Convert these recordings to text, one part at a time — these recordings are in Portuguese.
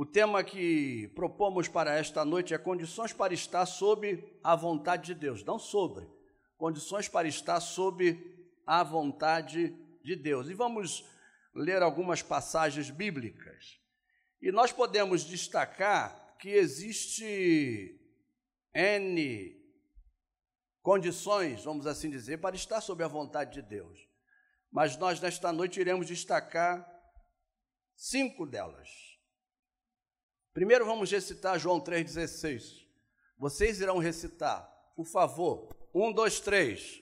O tema que propomos para esta noite é condições para estar sob a vontade de Deus, não sobre, condições para estar sob a vontade de Deus. E vamos ler algumas passagens bíblicas. E nós podemos destacar que existe N condições, vamos assim dizer, para estar sob a vontade de Deus. Mas nós, nesta noite, iremos destacar 5 delas. Primeiro, vamos recitar João 3,16. Vocês irão recitar, por favor. 1, 2, 3.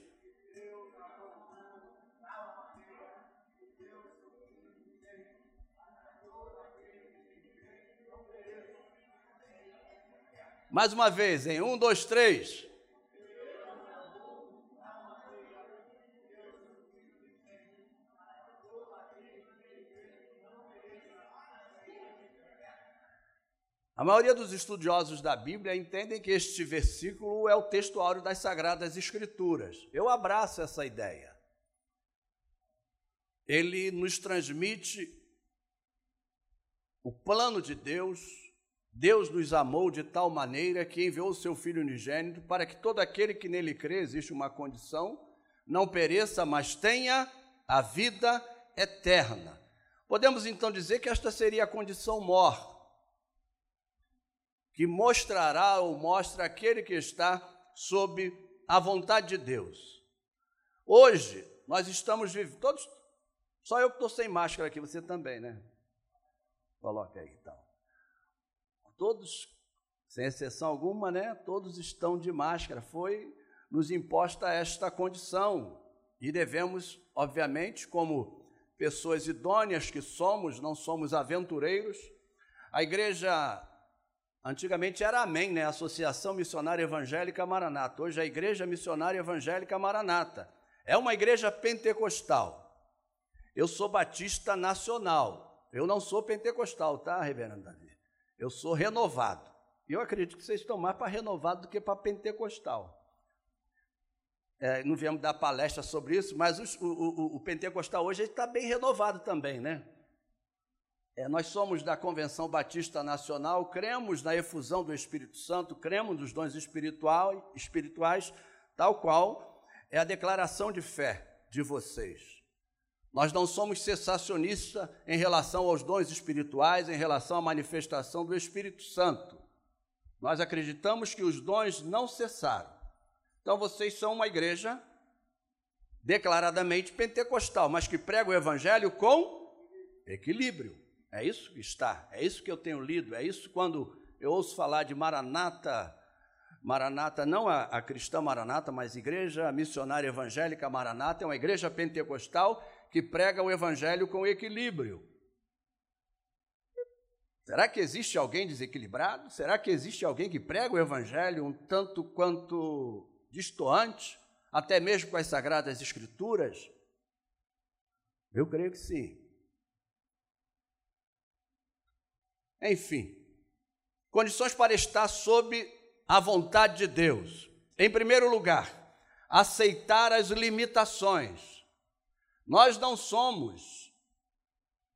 Mais uma vez, em 1, 2, 3. A maioria dos estudiosos da Bíblia entendem que este versículo é o texto áureo das Sagradas Escrituras. Eu abraço essa ideia. Ele nos transmite o plano de Deus. Deus nos amou de tal maneira que enviou o seu Filho unigênito para que todo aquele que nele crê, existe uma condição, não pereça, mas tenha a vida eterna. Podemos então dizer que esta seria a condição morta, que mostrará ou mostra aquele que está sob a vontade de Deus. Hoje, nós estamos vivendo, todos, só eu que estou sem máscara aqui, você também, né? Coloca aí, então. Todos, sem exceção alguma, né? Todos estão de máscara, foi nos imposta esta condição. E devemos, obviamente, como pessoas idôneas que somos, não somos aventureiros, a igreja... Antigamente era AMEN, né? Associação Missionária Evangélica Maranata. Hoje é a Igreja Missionária Evangélica Maranata. É uma igreja pentecostal. Eu sou batista nacional. Eu não sou pentecostal, tá, reverendo Davi? Eu sou renovado. E eu acredito que vocês estão mais para renovado do que para pentecostal. É, não viemos dar palestra sobre isso, mas o pentecostal hoje está bem renovado também, né? É, nós somos da Convenção Batista Nacional, cremos na efusão do Espírito Santo, cremos nos dons espirituais, tal qual é a declaração de fé de vocês. Nós não somos cessacionistas em relação aos dons espirituais, em relação à manifestação do Espírito Santo. Nós acreditamos que os dons não cessaram. Então, vocês são uma igreja declaradamente pentecostal, mas que prega o Evangelho com equilíbrio. É isso que está, é isso que eu tenho lido, é isso quando eu ouço falar de Maranata, Maranata não a cristã Maranata, mas Igreja Missionária Evangélica Maranata, é uma igreja pentecostal que prega o evangelho com equilíbrio. Será que existe alguém desequilibrado? Será que existe alguém que prega o evangelho um tanto quanto destoante, até mesmo com as Sagradas Escrituras? Eu creio que sim. Enfim, condições para estar sob a vontade de Deus. Em primeiro lugar, aceitar as limitações. Nós não somos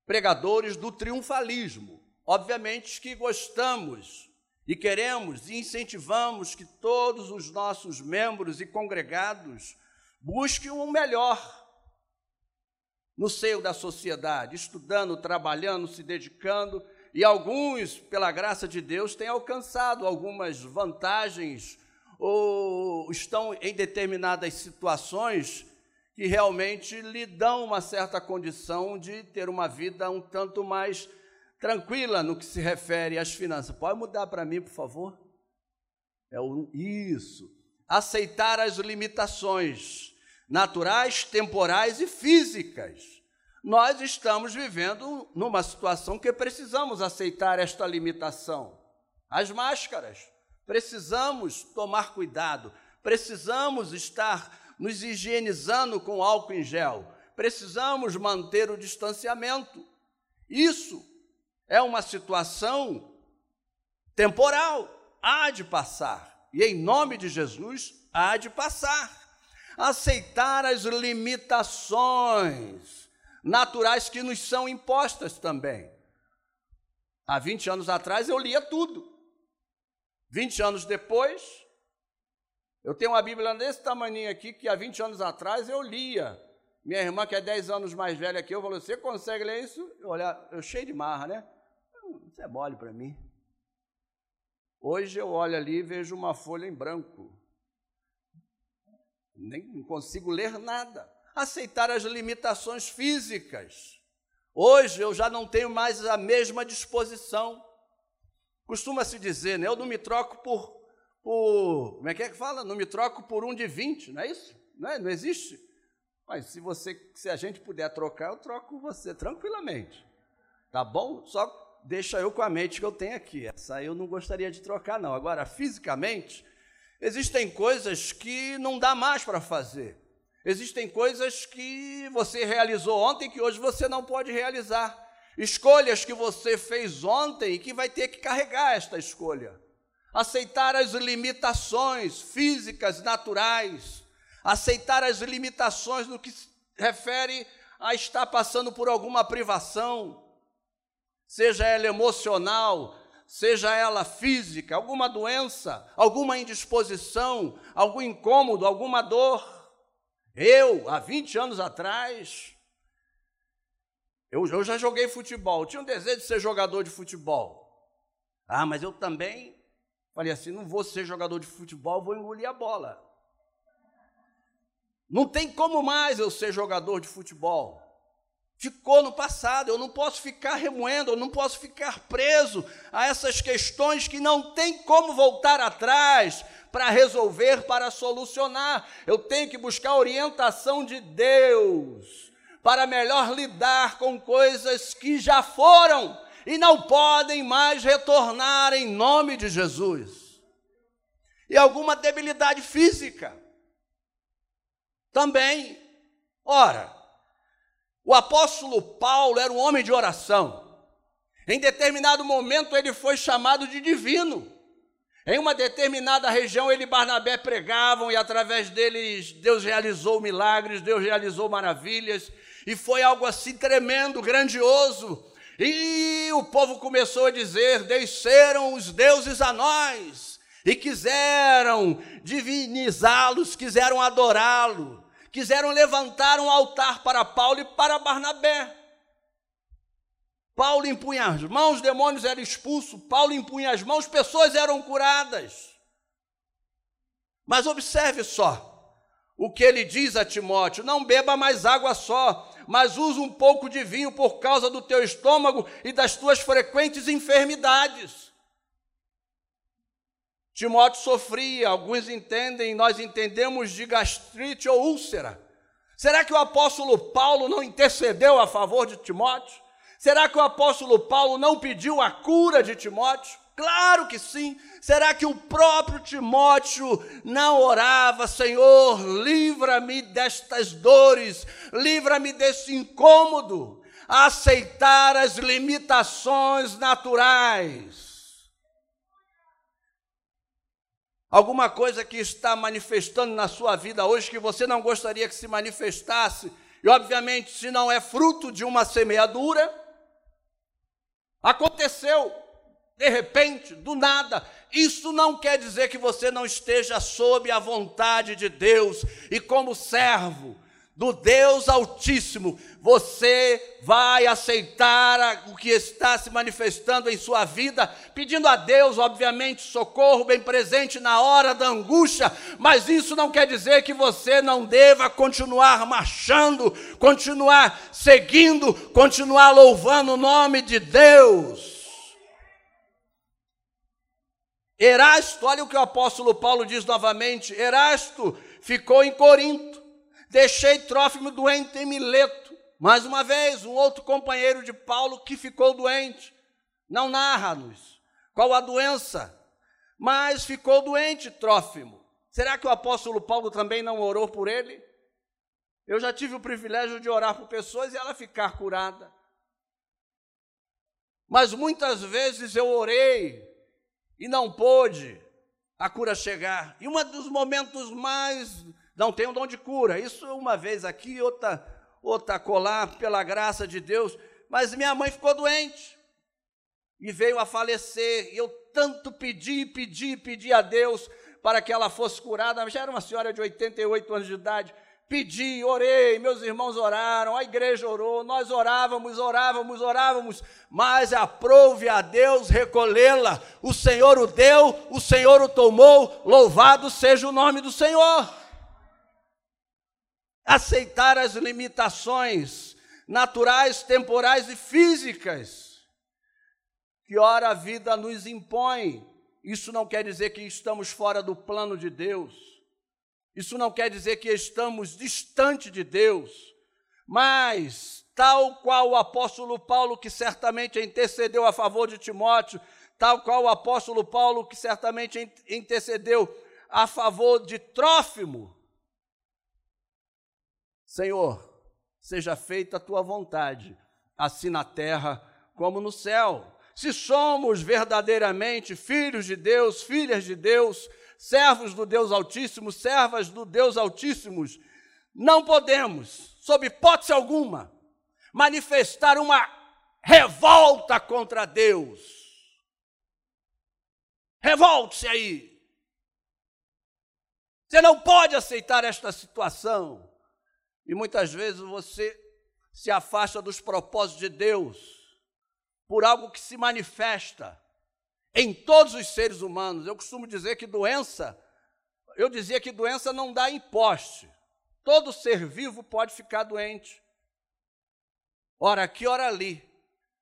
pregadores do triunfalismo. Obviamente que gostamos e queremos e incentivamos que todos os nossos membros e congregados busquem o melhor no seio da sociedade, estudando, trabalhando, se dedicando. E alguns, pela graça de Deus, têm alcançado algumas vantagens ou estão em determinadas situações que realmente lhe dão uma certa condição de ter uma vida um tanto mais tranquila no que se refere às finanças. Pode mudar para mim, por favor? Isso. Aceitar as limitações naturais, temporais e físicas. Nós estamos vivendo numa situação que precisamos aceitar esta limitação. As máscaras, precisamos tomar cuidado, precisamos estar nos higienizando com álcool em gel, precisamos manter o distanciamento. Isso é uma situação temporal, há de passar, e em nome de Jesus, há de passar. Aceitar as limitações naturais que nos são impostas também. Há 20 anos atrás eu lia tudo. 20 anos depois, eu tenho uma Bíblia desse tamaninho aqui, que há 20 anos atrás eu lia. Minha irmã, que é 10 anos mais velha que eu, falou, você consegue ler isso? Olha, eu cheio de marra, né? Isso é mole para mim. Hoje eu olho ali e vejo uma folha em branco. Nem consigo ler nada. Aceitar as limitações físicas. Hoje eu já não tenho mais a mesma disposição. Costuma-se dizer, né? Eu não me troco por... Como é que fala? Não me troco por um de 20, não é isso? Não é? Não existe? Mas se a gente puder trocar, eu troco você tranquilamente. Tá bom? Só deixa eu com a mente que eu tenho aqui. Essa eu não gostaria de trocar, não. Agora, fisicamente, existem coisas que não dá mais para fazer. Existem coisas que você realizou ontem que hoje você não pode realizar. Escolhas que você fez ontem e que vai ter que carregar esta escolha. Aceitar as limitações físicas, naturais. Aceitar as limitações no que se refere a estar passando por alguma privação, seja ela emocional, seja ela física, alguma doença, alguma indisposição, algum incômodo, alguma dor. Eu, há 20 anos atrás, eu já joguei futebol, tinha um desejo de ser jogador de futebol. Ah, mas eu também falei assim, não vou ser jogador de futebol, vou engolir a bola. Não tem como mais eu ser jogador de futebol. Ficou no passado, eu não posso ficar remoendo, eu não posso ficar preso a essas questões que não tem como voltar atrás para resolver, para solucionar. Eu tenho que buscar a orientação de Deus para melhor lidar com coisas que já foram e não podem mais retornar em nome de Jesus. E alguma debilidade física. Também, ora, o apóstolo Paulo era um homem de oração. Em determinado momento ele foi chamado de divino. Em uma determinada região ele e Barnabé pregavam e através deles Deus realizou milagres, Deus realizou maravilhas e foi algo assim tremendo, grandioso. E o povo começou a dizer, desceram os deuses a nós. E quiseram divinizá-los, quiseram adorá-lo, quiseram levantar um altar para Paulo e para Barnabé. Paulo impunha as mãos, demônios eram expulsos, Paulo impunha as mãos, pessoas eram curadas. Mas observe só o que ele diz a Timóteo, não beba mais água só, mas usa um pouco de vinho por causa do teu estômago e das tuas frequentes enfermidades. Timóteo sofria, alguns entendem, nós entendemos de gastrite ou úlcera. Será que o apóstolo Paulo não intercedeu a favor de Timóteo? Será que o apóstolo Paulo não pediu a cura de Timóteo? Claro que sim. Será que o próprio Timóteo não orava, Senhor, livra-me destas dores, livra-me desse incômodo? Aceitar as limitações naturais. Alguma coisa que está manifestando na sua vida hoje, que você não gostaria que se manifestasse, e obviamente se não é fruto de uma semeadura, aconteceu, de repente, do nada. Isso não quer dizer que você não esteja sob a vontade de Deus, e como servo do Deus Altíssimo, você vai aceitar o que está se manifestando em sua vida, pedindo a Deus, obviamente, socorro bem presente na hora da angústia, mas isso não quer dizer que você não deva continuar marchando, continuar seguindo, continuar louvando o nome de Deus. Erasto, olha o que o apóstolo Paulo diz novamente, Erasto ficou em Corinto, deixei Trófimo doente em Mileto. Mais uma vez, um outro companheiro de Paulo que ficou doente. Não narra-nos qual a doença, mas ficou doente Trófimo. Será que o apóstolo Paulo também não orou por ele? Eu já tive o privilégio de orar por pessoas e ela ficar curada. Mas muitas vezes eu orei e não pôde a cura chegar. E um dos momentos mais... Não tem um dom de cura, isso uma vez aqui, outra colar, pela graça de Deus, mas minha mãe ficou doente, e veio a falecer, e eu tanto pedi a Deus para que ela fosse curada, já era uma senhora de 88 anos de idade, pedi, orei, meus irmãos oraram, a igreja orou, nós orávamos, mas aprouve a Deus recolhê-la, o Senhor o deu, o Senhor o tomou, louvado seja o nome do Senhor. Aceitar as limitações naturais, temporais e físicas que ora a vida nos impõe. Isso não quer dizer que estamos fora do plano de Deus. Isso não quer dizer que estamos distante de Deus. Mas, tal qual o apóstolo Paulo, que certamente intercedeu a favor de Timóteo, tal qual o apóstolo Paulo, que certamente intercedeu a favor de Trófimo, Senhor, seja feita a tua vontade, assim na terra como no céu. Se somos verdadeiramente filhos de Deus, filhas de Deus, servos do Deus Altíssimo, servas do Deus Altíssimo, não podemos, sob hipótese alguma, manifestar uma revolta contra Deus. Revolte-se aí. Você não pode aceitar esta situação. E muitas vezes você se afasta dos propósitos de Deus por algo que se manifesta em todos os seres humanos. Eu costumo dizer que doença, eu dizia que doença não dá em poste. Todo ser vivo pode ficar doente. Ora aqui, ora ali.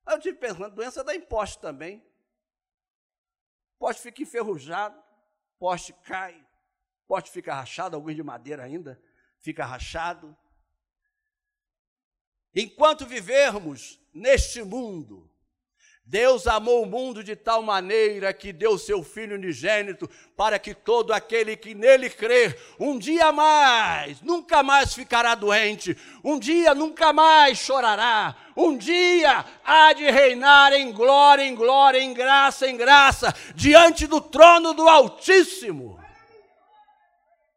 Aí eu tive pensando, doença dá em poste também. Poste fica enferrujado, poste cai, poste fica rachado, alguns de madeira ainda, fica rachado. Enquanto vivermos neste mundo, Deus amou o mundo de tal maneira que deu seu Filho unigênito para que todo aquele que nele crer, um dia mais, nunca mais ficará doente, um dia nunca mais chorará, um dia há de reinar em glória, em graça, diante do trono do Altíssimo.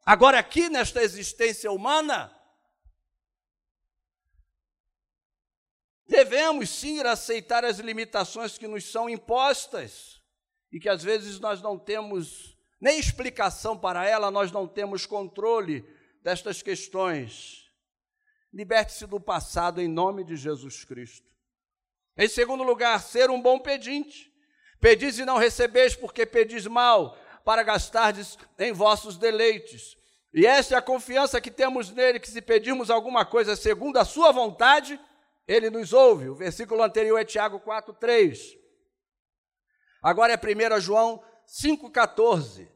Agora aqui, nesta existência humana, devemos, sim, aceitar as limitações que nos são impostas e que, às vezes, nós não temos nem explicação para ela, nós não temos controle destas questões. Liberte-se do passado em nome de Jesus Cristo. Em segundo lugar, ser um bom pedinte. Pedis e não recebeis, porque pedis mal, para gastardes em vossos deleites. E esta é a confiança que temos nele, que se pedirmos alguma coisa segundo a sua vontade, ele nos ouve. O versículo anterior é Tiago 4,3. Agora é 1 João 5,14.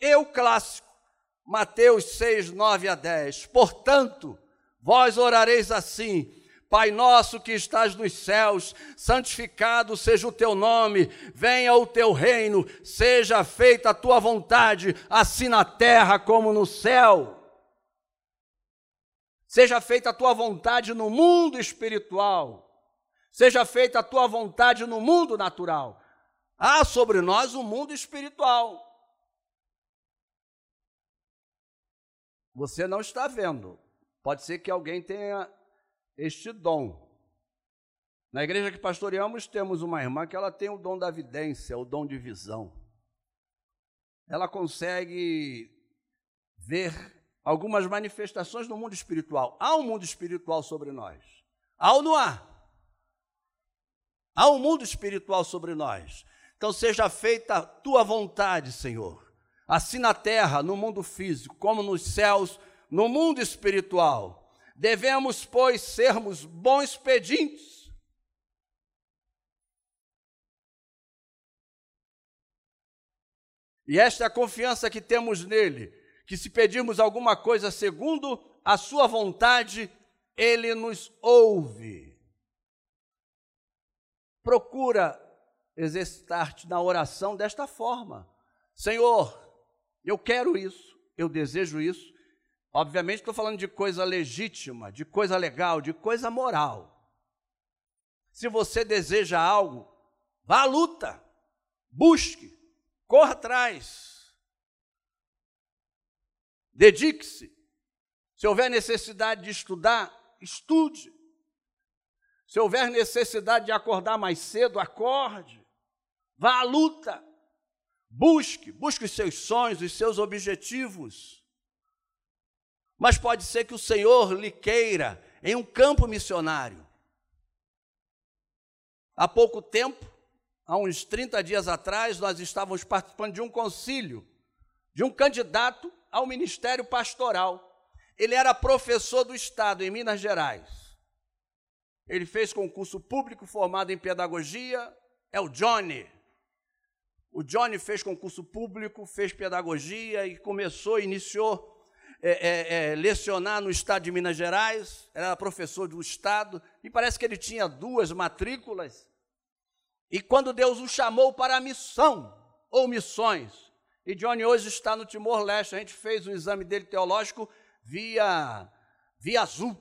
Eu clássico, Mateus 6,9-10. Portanto, vós orareis assim: Pai nosso que estás nos céus, santificado seja o teu nome, venha o teu reino, seja feita a tua vontade, assim na terra como no céu. Seja feita a tua vontade no mundo espiritual. Seja feita a tua vontade no mundo natural. Há sobre nós um mundo espiritual. Você não está vendo. Pode ser que alguém tenha este dom. Na igreja que pastoreamos, temos uma irmã que ela tem o dom da vidência, o dom de visão. Ela consegue ver algumas manifestações no mundo espiritual. Há um mundo espiritual sobre nós. Há ou não há? Há um mundo espiritual sobre nós. Então seja feita a tua vontade, Senhor. Assim na terra, no mundo físico, como nos céus, no mundo espiritual. Devemos, pois, sermos bons pedintes. E esta é a confiança que temos nele, que se pedirmos alguma coisa segundo a sua vontade, ele nos ouve. Procura exercitar-te na oração desta forma. Senhor, eu quero isso, eu desejo isso. Obviamente estou falando de coisa legítima, de coisa legal, de coisa moral. Se você deseja algo, vá à luta, busque, corra atrás. Dedique-se. Se houver necessidade de estudar, estude. Se houver necessidade de acordar mais cedo, acorde. vá à luta, busque os seus sonhos, os seus objetivos. Mas pode ser que o Senhor lhe queira em um campo missionário. Há pouco tempo, há uns 30 dias atrás, nós estávamos participando de um concílio, de um candidato ao ministério pastoral. Ele era professor do Estado em Minas Gerais. Ele fez concurso público, formado em pedagogia, é o Johnny. O Johnny fez concurso público, fez pedagogia e iniciou lecionar no Estado de Minas Gerais, era professor do Estado, e parece que ele tinha 2 matrículas. E quando Deus o chamou para a missão, ou missões, e Johnny hoje está no Timor-Leste, a gente fez o exame dele teológico via Azul.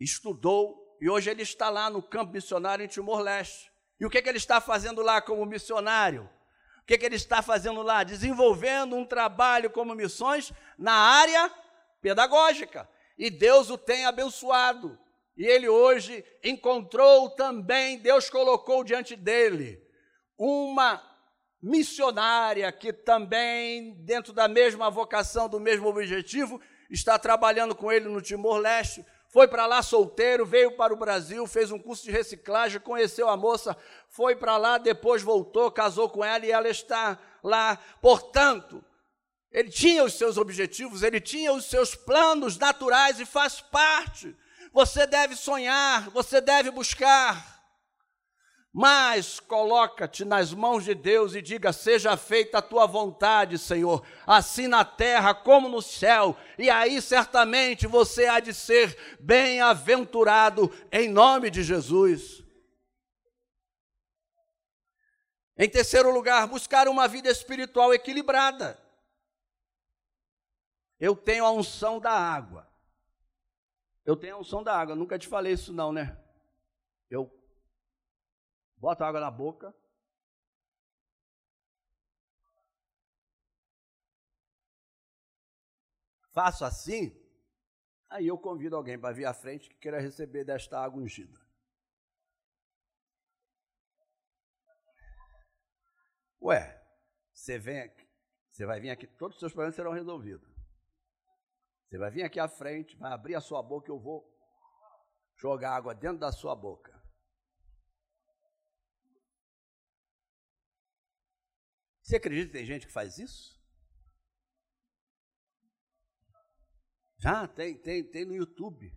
Estudou, e hoje ele está lá no campo missionário em Timor-Leste. E o que que ele está fazendo lá como missionário? O que que ele está fazendo lá? Desenvolvendo um trabalho como missões na área pedagógica. E Deus o tem abençoado. E ele hoje encontrou também, Deus colocou diante dele uma missionária que também, dentro da mesma vocação, do mesmo objetivo, está trabalhando com ele no Timor-Leste. Foi para lá solteiro, veio para o Brasil, fez um curso de reciclagem, conheceu a moça, foi para lá, depois voltou, casou com ela e ela está lá. Portanto, ele tinha os seus objetivos, ele tinha os seus planos naturais e faz parte. Você deve sonhar, você deve buscar, mas coloca-te nas mãos de Deus e diga: seja feita a tua vontade, Senhor, assim na terra como no céu, e aí certamente você há de ser bem-aventurado em nome de Jesus. Em terceiro lugar, buscar uma vida espiritual equilibrada. Eu tenho a unção da água. Eu tenho a unção da água, nunca te falei isso não, né? Eu boto água na boca. Faço assim, aí eu convido alguém para vir à frente que queira receber desta água ungida. Ué, você vem aqui, você vai vir aqui, todos os seus problemas serão resolvidos. Você vai vir aqui à frente, vai abrir a sua boca e eu vou jogar água dentro da sua boca. Você acredita que tem gente que faz isso? Já tem no YouTube.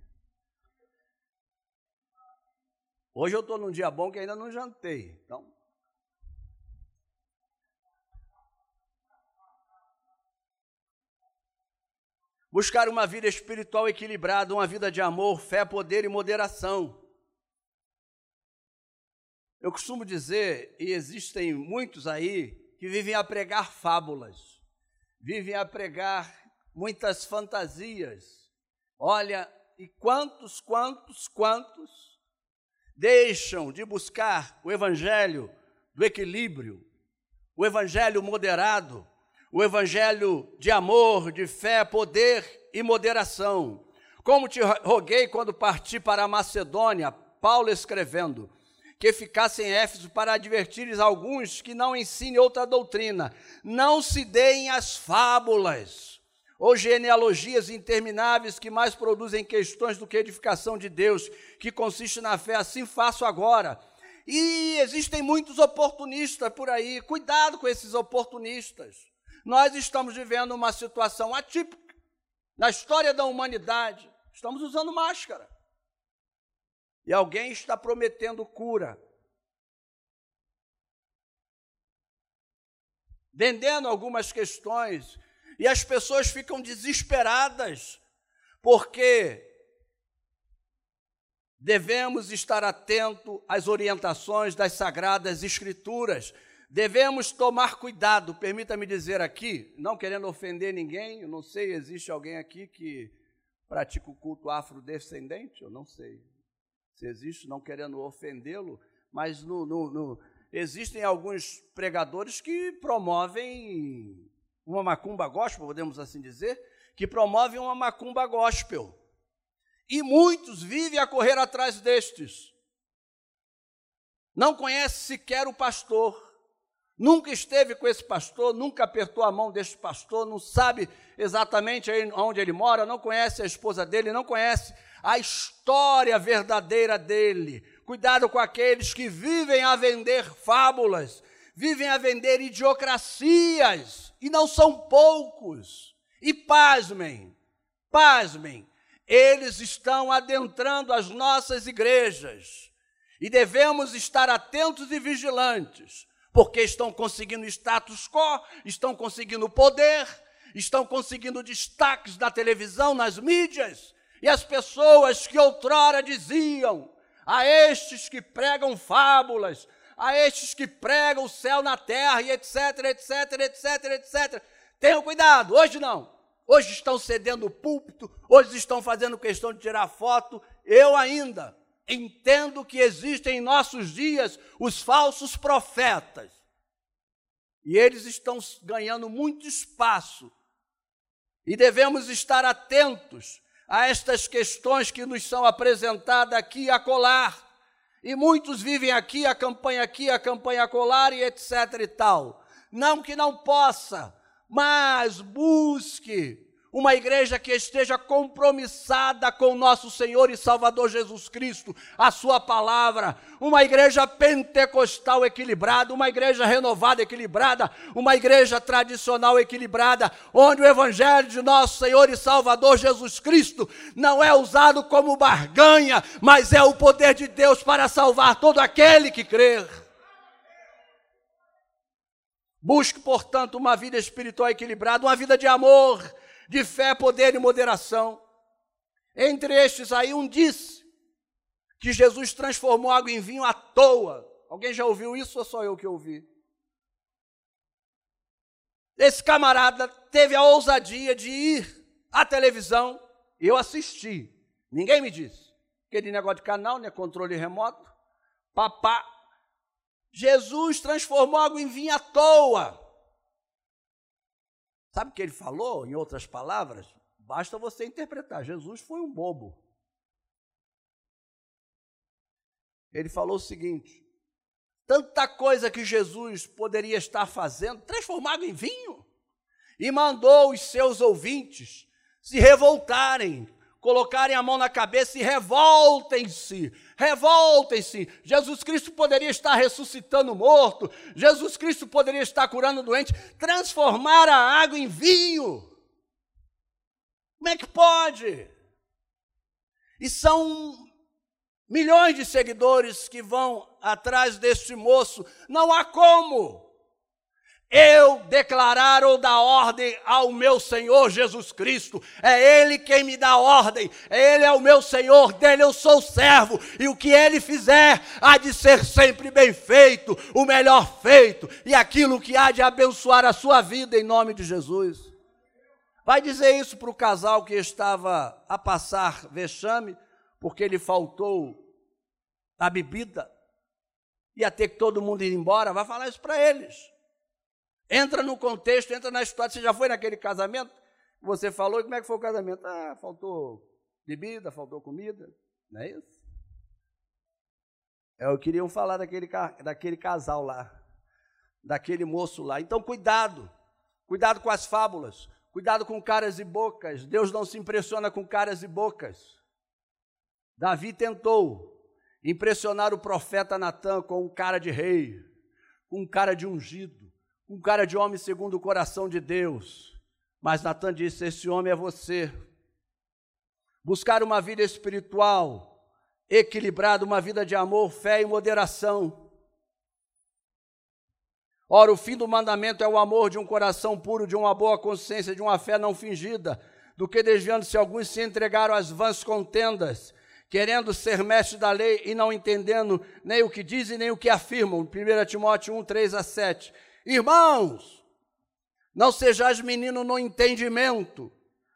Hoje eu estou num dia bom que ainda não jantei. Então, buscar uma vida espiritual equilibrada, uma vida de amor, fé, poder e moderação. Eu costumo dizer, e existem muitos aí, que vivem a pregar fábulas, vivem a pregar muitas fantasias. Olha, e quantos deixam de buscar o evangelho do equilíbrio, o evangelho moderado, o evangelho de amor, de fé, poder e moderação. Como te roguei quando parti para a Macedônia, Paulo escrevendo, que ficasse em Éfeso para advertires alguns que não ensinem outra doutrina. Não se deem às fábulas ou genealogias intermináveis que mais produzem questões do que edificação de Deus, que consiste na fé, assim faço agora. E existem muitos oportunistas por aí, cuidado com esses oportunistas. Nós estamos vivendo uma situação atípica na história da humanidade, estamos usando máscara. E alguém está prometendo cura, vendendo algumas questões, e as pessoas ficam desesperadas, porque devemos estar atentos às orientações das Sagradas Escrituras, devemos tomar cuidado. Permita-me dizer aqui, não querendo ofender ninguém, eu não sei, existe alguém aqui que pratica o culto afrodescendente? Eu não sei. Se existe, não querendo ofendê-lo, mas existem alguns pregadores que promovem uma macumba gospel, podemos assim dizer, que promovem uma macumba gospel. E muitos vivem a correr atrás destes. não conhece sequer o pastor, nunca esteve com esse pastor, nunca apertou a mão deste pastor, não sabe exatamente onde ele mora, não conhece a esposa dele, não conhece a história verdadeira dele. Cuidado com aqueles que vivem a vender fábulas, vivem a vender idiocracias, e não são poucos. E pasmem, pasmem, eles estão adentrando as nossas igrejas, e devemos estar atentos e vigilantes, porque estão conseguindo status quo, estão conseguindo poder, estão conseguindo destaques na televisão, nas mídias, e as pessoas que outrora diziam a estes que pregam fábulas, a estes que pregam o céu na terra, e etc, etc, etc, etc. Tenham cuidado, hoje não. Hoje estão cedendo o púlpito, hoje estão fazendo questão de tirar foto. Eu ainda entendo que existem em nossos dias os falsos profetas. E eles estão ganhando muito espaço. E devemos estar atentos a estas questões que nos são apresentadas aqui a colar. E muitos vivem aqui, a campanha colar e etc e tal. Não que não possa, mas busque uma igreja que esteja compromissada com nosso Senhor e Salvador Jesus Cristo, a sua palavra, uma igreja pentecostal equilibrada, uma igreja renovada equilibrada, uma igreja tradicional equilibrada, onde o evangelho de nosso Senhor e Salvador Jesus Cristo não é usado como barganha, mas é o poder de Deus para salvar todo aquele que crer. Busque, portanto, uma vida espiritual equilibrada, uma vida de amor, de fé, poder e moderação. Entre estes aí, um disse que Jesus transformou água em vinho à toa. Alguém já ouviu isso ou só eu que ouvi? Esse camarada teve a ousadia de ir à televisão, eu assisti, ninguém me disse. Aquele negócio de canal, né? Controle remoto, papá. Jesus transformou água em vinho à toa. Sabe o que ele falou, em outras palavras? Basta você interpretar. Jesus foi um bobo. Ele falou o seguinte: tanta coisa que Jesus poderia estar fazendo, transformado em vinho, e mandou os seus ouvintes se revoltarem, colocarem a mão na cabeça e revoltem-se, revoltem-se. Jesus Cristo poderia estar ressuscitando o morto, Jesus Cristo poderia estar curando o doente, transformar a água em vinho. Como é que pode? E são milhões de seguidores que vão atrás deste moço. Não há como eu declarar ou dar ordem ao meu Senhor Jesus Cristo. É Ele quem me dá ordem, Ele é o meu Senhor, dele eu sou servo, e o que Ele fizer há de ser sempre bem feito, o melhor feito, e aquilo que há de abençoar a sua vida em nome de Jesus. Vai dizer isso para o casal que estava a passar vexame, porque lhe faltou a bebida, ia ter que todo mundo ir embora, vai falar isso para eles. Entra no contexto, entra na história. Você já foi naquele casamento? Você falou, e como é que foi o casamento? Ah, faltou bebida, faltou comida. Não é isso? Eu queria falar daquele casal lá, daquele moço lá. Então, cuidado. Cuidado com as fábulas. Cuidado com caras e bocas. Deus não se impressiona com caras e bocas. Davi tentou impressionar o profeta Natan com um cara de rei, com um cara de ungido, um cara de homem segundo o coração de Deus. Mas Natan disse: esse homem é você. Buscar uma vida espiritual equilibrada, uma vida de amor, fé e moderação. Ora, o fim do mandamento é o amor de um coração puro, de uma boa consciência, de uma fé não fingida, do que desviando-se alguns se entregaram às vãs contendas, querendo ser mestre da lei e não entendendo nem o que dizem nem o que afirmam. 1 Timóteo 1,3-7. Irmãos, não sejais menino no entendimento,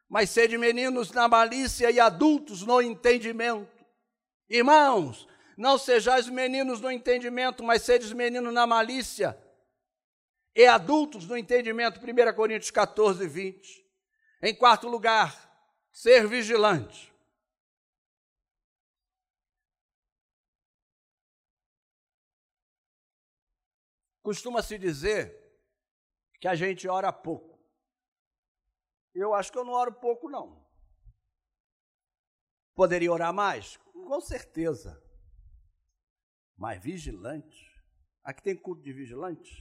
mas sede meninos na malícia e adultos no entendimento. Irmãos, não sejais meninos no entendimento, mas sedes meninos na malícia e adultos no entendimento. 1 Coríntios 14,20. Em quarto lugar, ser vigilante. Costuma-se dizer que a gente ora pouco. Eu acho que eu não oro pouco, não. Poderia orar mais? Com certeza. Mas vigilante. Aqui tem culto de vigilante?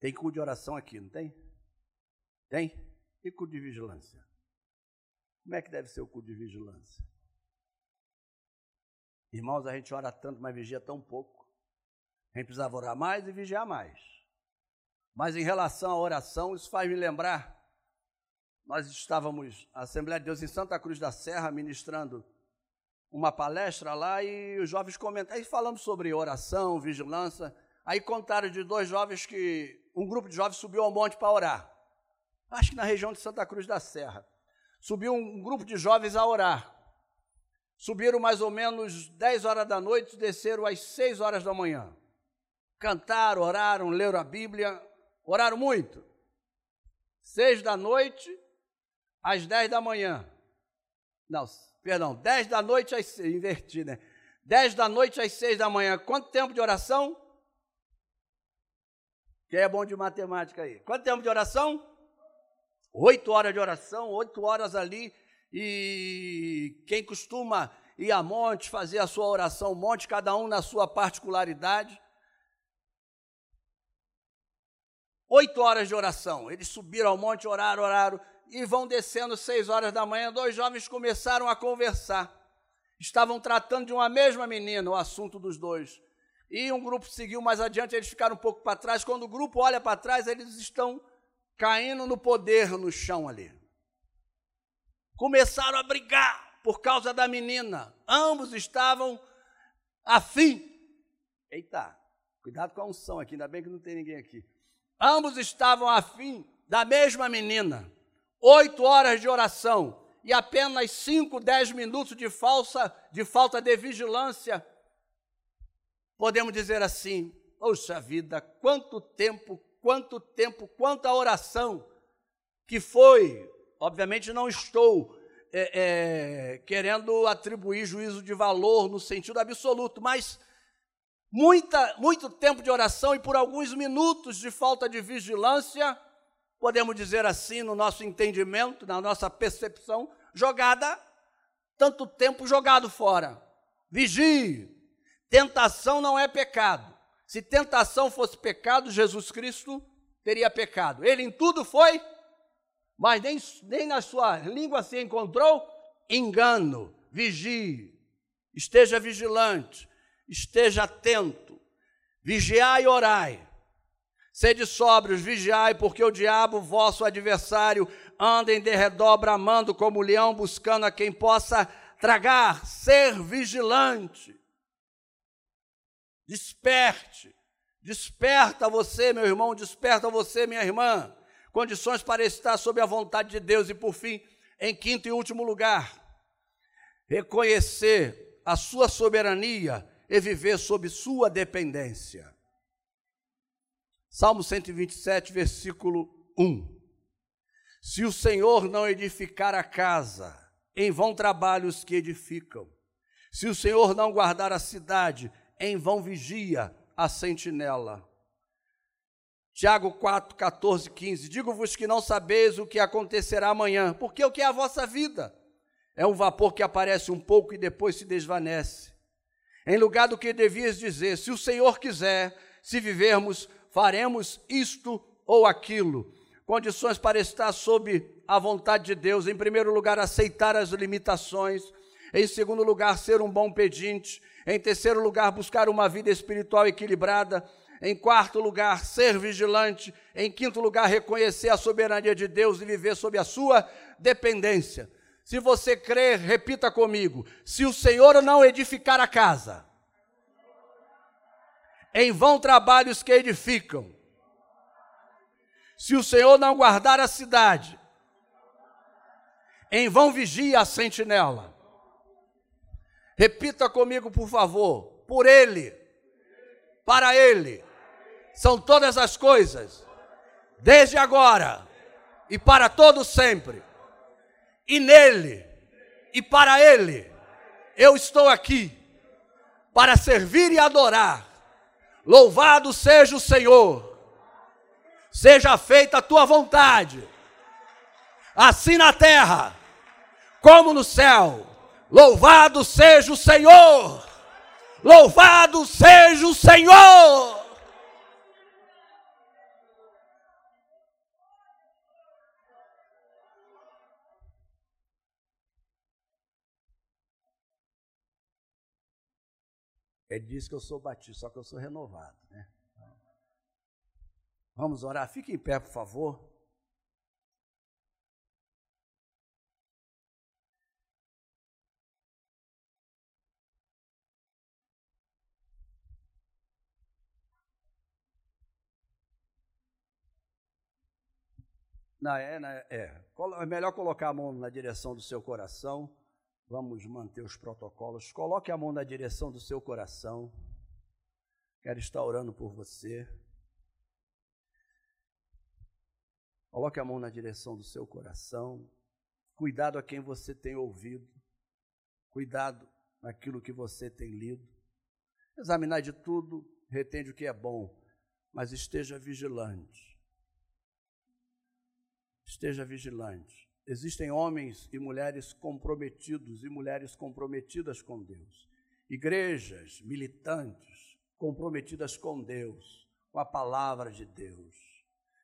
Tem culto de oração aqui, não tem? Tem? E culto de vigilância? Como é que deve ser o culto de vigilância? Irmãos, a gente ora tanto, mas vigia tão pouco. A gente precisava orar mais e vigiar mais. Mas em relação à oração, isso faz me lembrar. Nós estávamos, a Assembleia de Deus, em Santa Cruz da Serra, ministrando uma palestra lá e os jovens comentaram. Aí falamos sobre oração, vigilância. Aí contaram de dois jovens que um grupo de jovens subiu ao monte para orar. Acho que na região de Santa Cruz da Serra. Subiu um grupo de jovens a orar. Subiram mais ou menos 10 horas da noite, desceram às 6 horas da manhã. Cantaram, oraram, leram a Bíblia, oraram muito. 6 da noite às 10 da manhã. Não, perdão, 10 da noite às 6, inverti, né? 10 da noite às 6 da manhã. Quanto tempo de oração? Quem é bom de matemática aí? Quanto tempo de oração? 8 horas de oração, 8 horas ali. E quem costuma ir a monte, fazer a sua oração, monte, cada um na sua particularidade. 8 horas de oração. Eles subiram ao monte, oraram, oraram, e vão descendo 6 horas da manhã. 2 jovens começaram a conversar. Estavam tratando de uma mesma menina, o assunto dos dois. E um grupo seguiu mais adiante, eles ficaram um pouco para trás. Quando o grupo olha para trás, eles estão caindo no poder, no chão ali. Começaram a brigar por causa da menina. Ambos estavam afim. Eita, cuidado com a unção aqui, ainda bem que não tem ninguém aqui. Ambos estavam afim da mesma menina. 8 horas de oração e apenas 5, 10 minutos de falta de vigilância. Podemos dizer assim, poxa vida, quanto tempo, quanta oração que foi. Obviamente não estou querendo atribuir juízo de valor no sentido absoluto, mas muito tempo de oração e por alguns minutos de falta de vigilância, podemos dizer assim, no nosso entendimento, na nossa percepção, tanto tempo jogado fora. Vigie! Tentação não é pecado. Se tentação fosse pecado, Jesus Cristo teria pecado. Ele em tudo foi... mas nem na sua língua se encontrou engano. Vigie, esteja vigilante, esteja atento, vigiai e orai. Sede sóbrios, vigiai, porque o diabo, vosso adversário, anda em derredor, bramando como leão, buscando a quem possa tragar. Ser vigilante. Desperte, desperta você, meu irmão, desperta você, minha irmã. Condições para estar sob a vontade de Deus. E, por fim, em quinto e último lugar, reconhecer a sua soberania e viver sob sua dependência. Salmo 127, versículo 1. Se o Senhor não edificar a casa, em vão trabalham os que edificam. Se o Senhor não guardar a cidade, em vão vigia a sentinela. Tiago 4,14, 15, digo-vos que não sabeis o que acontecerá amanhã, porque o que é a vossa vida? É um vapor que aparece um pouco e depois se desvanece. Em lugar do que devias dizer, se o Senhor quiser, se vivermos, faremos isto ou aquilo. Condições para estar sob a vontade de Deus. Em primeiro lugar, aceitar as limitações. Em segundo lugar, ser um bom pedinte. Em terceiro lugar, buscar uma vida espiritual equilibrada. Em quarto lugar, ser vigilante. Em quinto lugar, reconhecer a soberania de Deus e viver sob a sua dependência. Se você crer, repita comigo. Se o Senhor não edificar a casa, em vão trabalham os que edificam. Se o Senhor não guardar a cidade, em vão vigia a sentinela. Repita comigo, por favor. Por Ele, para Ele são todas as coisas, desde agora e para todo sempre. E nele e para Ele eu estou aqui para servir e adorar Louvado seja o Senhor, seja feita a tua vontade, assim na terra como no céu. Louvado seja o Senhor, louvado seja o Senhor. Ele disse que eu sou batido, só que eu sou renovado, né? Vamos orar. Fique em pé, por favor. É melhor colocar a mão na direção do seu coração. Vamos manter os protocolos. Coloque a mão na direção do seu coração. Quero estar orando por você. Coloque a mão na direção do seu coração. Cuidado a quem você tem ouvido. Cuidado naquilo que você tem lido. Examinar de tudo, retende o que é bom, mas esteja vigilante. Esteja vigilante. Existem homens e mulheres comprometidos e mulheres comprometidas com Deus. Igrejas, militantes, comprometidas com Deus, com a palavra de Deus.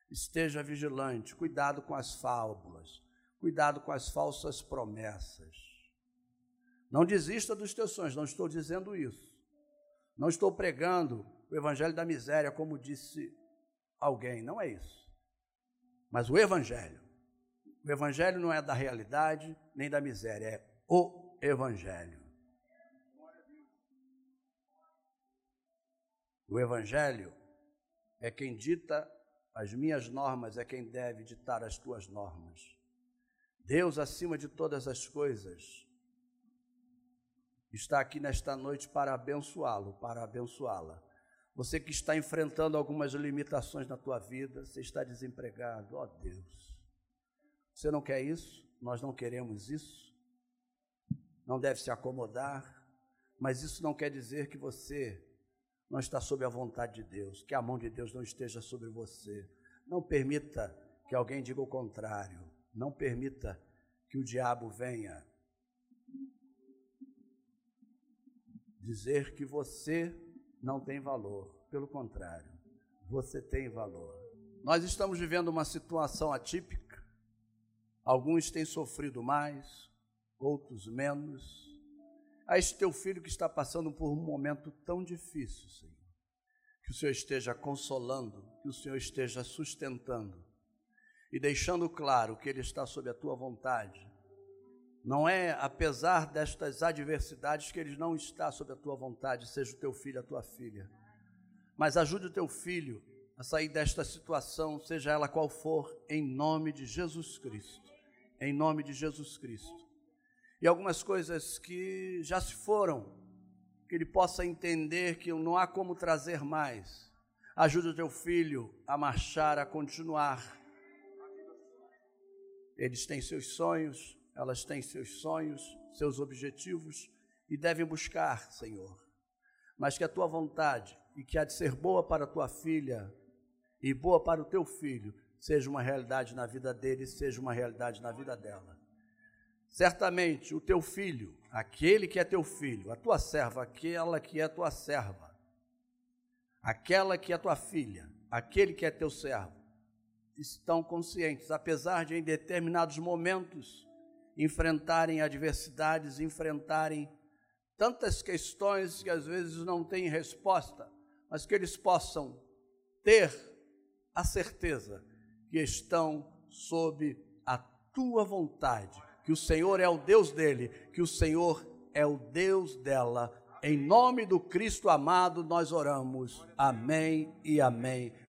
Esteja vigilante, cuidado com as fábulas, cuidado com as falsas promessas. Não desista dos teus sonhos, não estou dizendo isso. Não estou pregando o evangelho da miséria, como disse alguém, não é isso. Mas o evangelho. O evangelho não é da realidade nem da miséria, é o evangelho. O evangelho é quem dita as minhas normas, é quem deve ditar as tuas normas. Deus, acima de todas as coisas, está aqui nesta noite para abençoá-lo, para abençoá-la. Você que está enfrentando algumas limitações na tua vida, você está desempregado, ó Deus. Você não quer isso? Nós não queremos isso. Não deve se acomodar, mas isso não quer dizer que você não está sob a vontade de Deus, que a mão de Deus não esteja sobre você. Não permita que alguém diga o contrário. Não permita que o diabo venha dizer que você não tem valor. Pelo contrário, você tem valor. Nós estamos vivendo uma situação atípica. Alguns têm sofrido mais, outros menos. A este teu filho que está passando por um momento tão difícil, Senhor, que o Senhor esteja consolando, que o Senhor esteja sustentando e deixando claro que ele está sob a tua vontade. Não é, apesar destas adversidades, que ele não está sob a tua vontade, seja o teu filho, a tua filha. Mas ajude o teu filho a sair desta situação, seja ela qual for, em nome de Jesus Cristo. Em nome de Jesus Cristo. E algumas coisas que já se foram, que ele possa entender que não há como trazer mais. Ajuda o teu filho a marchar, a continuar. Eles têm seus sonhos, elas têm seus sonhos, seus objetivos, e devem buscar, Senhor. Mas que a tua vontade, e que há de ser boa para a tua filha e boa para o teu filho, seja uma realidade na vida dele, seja uma realidade na vida dela. Certamente o teu filho, aquele que é teu filho, a tua serva, aquela que é tua serva, aquela que é tua filha, aquele que é teu servo, estão conscientes, apesar de em determinados momentos enfrentarem adversidades, enfrentarem tantas questões que às vezes não têm resposta, mas que eles possam ter a certeza que estão sob a tua vontade, que o Senhor é o Deus dele, que o Senhor é o Deus dela. Em nome do Cristo amado, nós oramos. Amém e amém.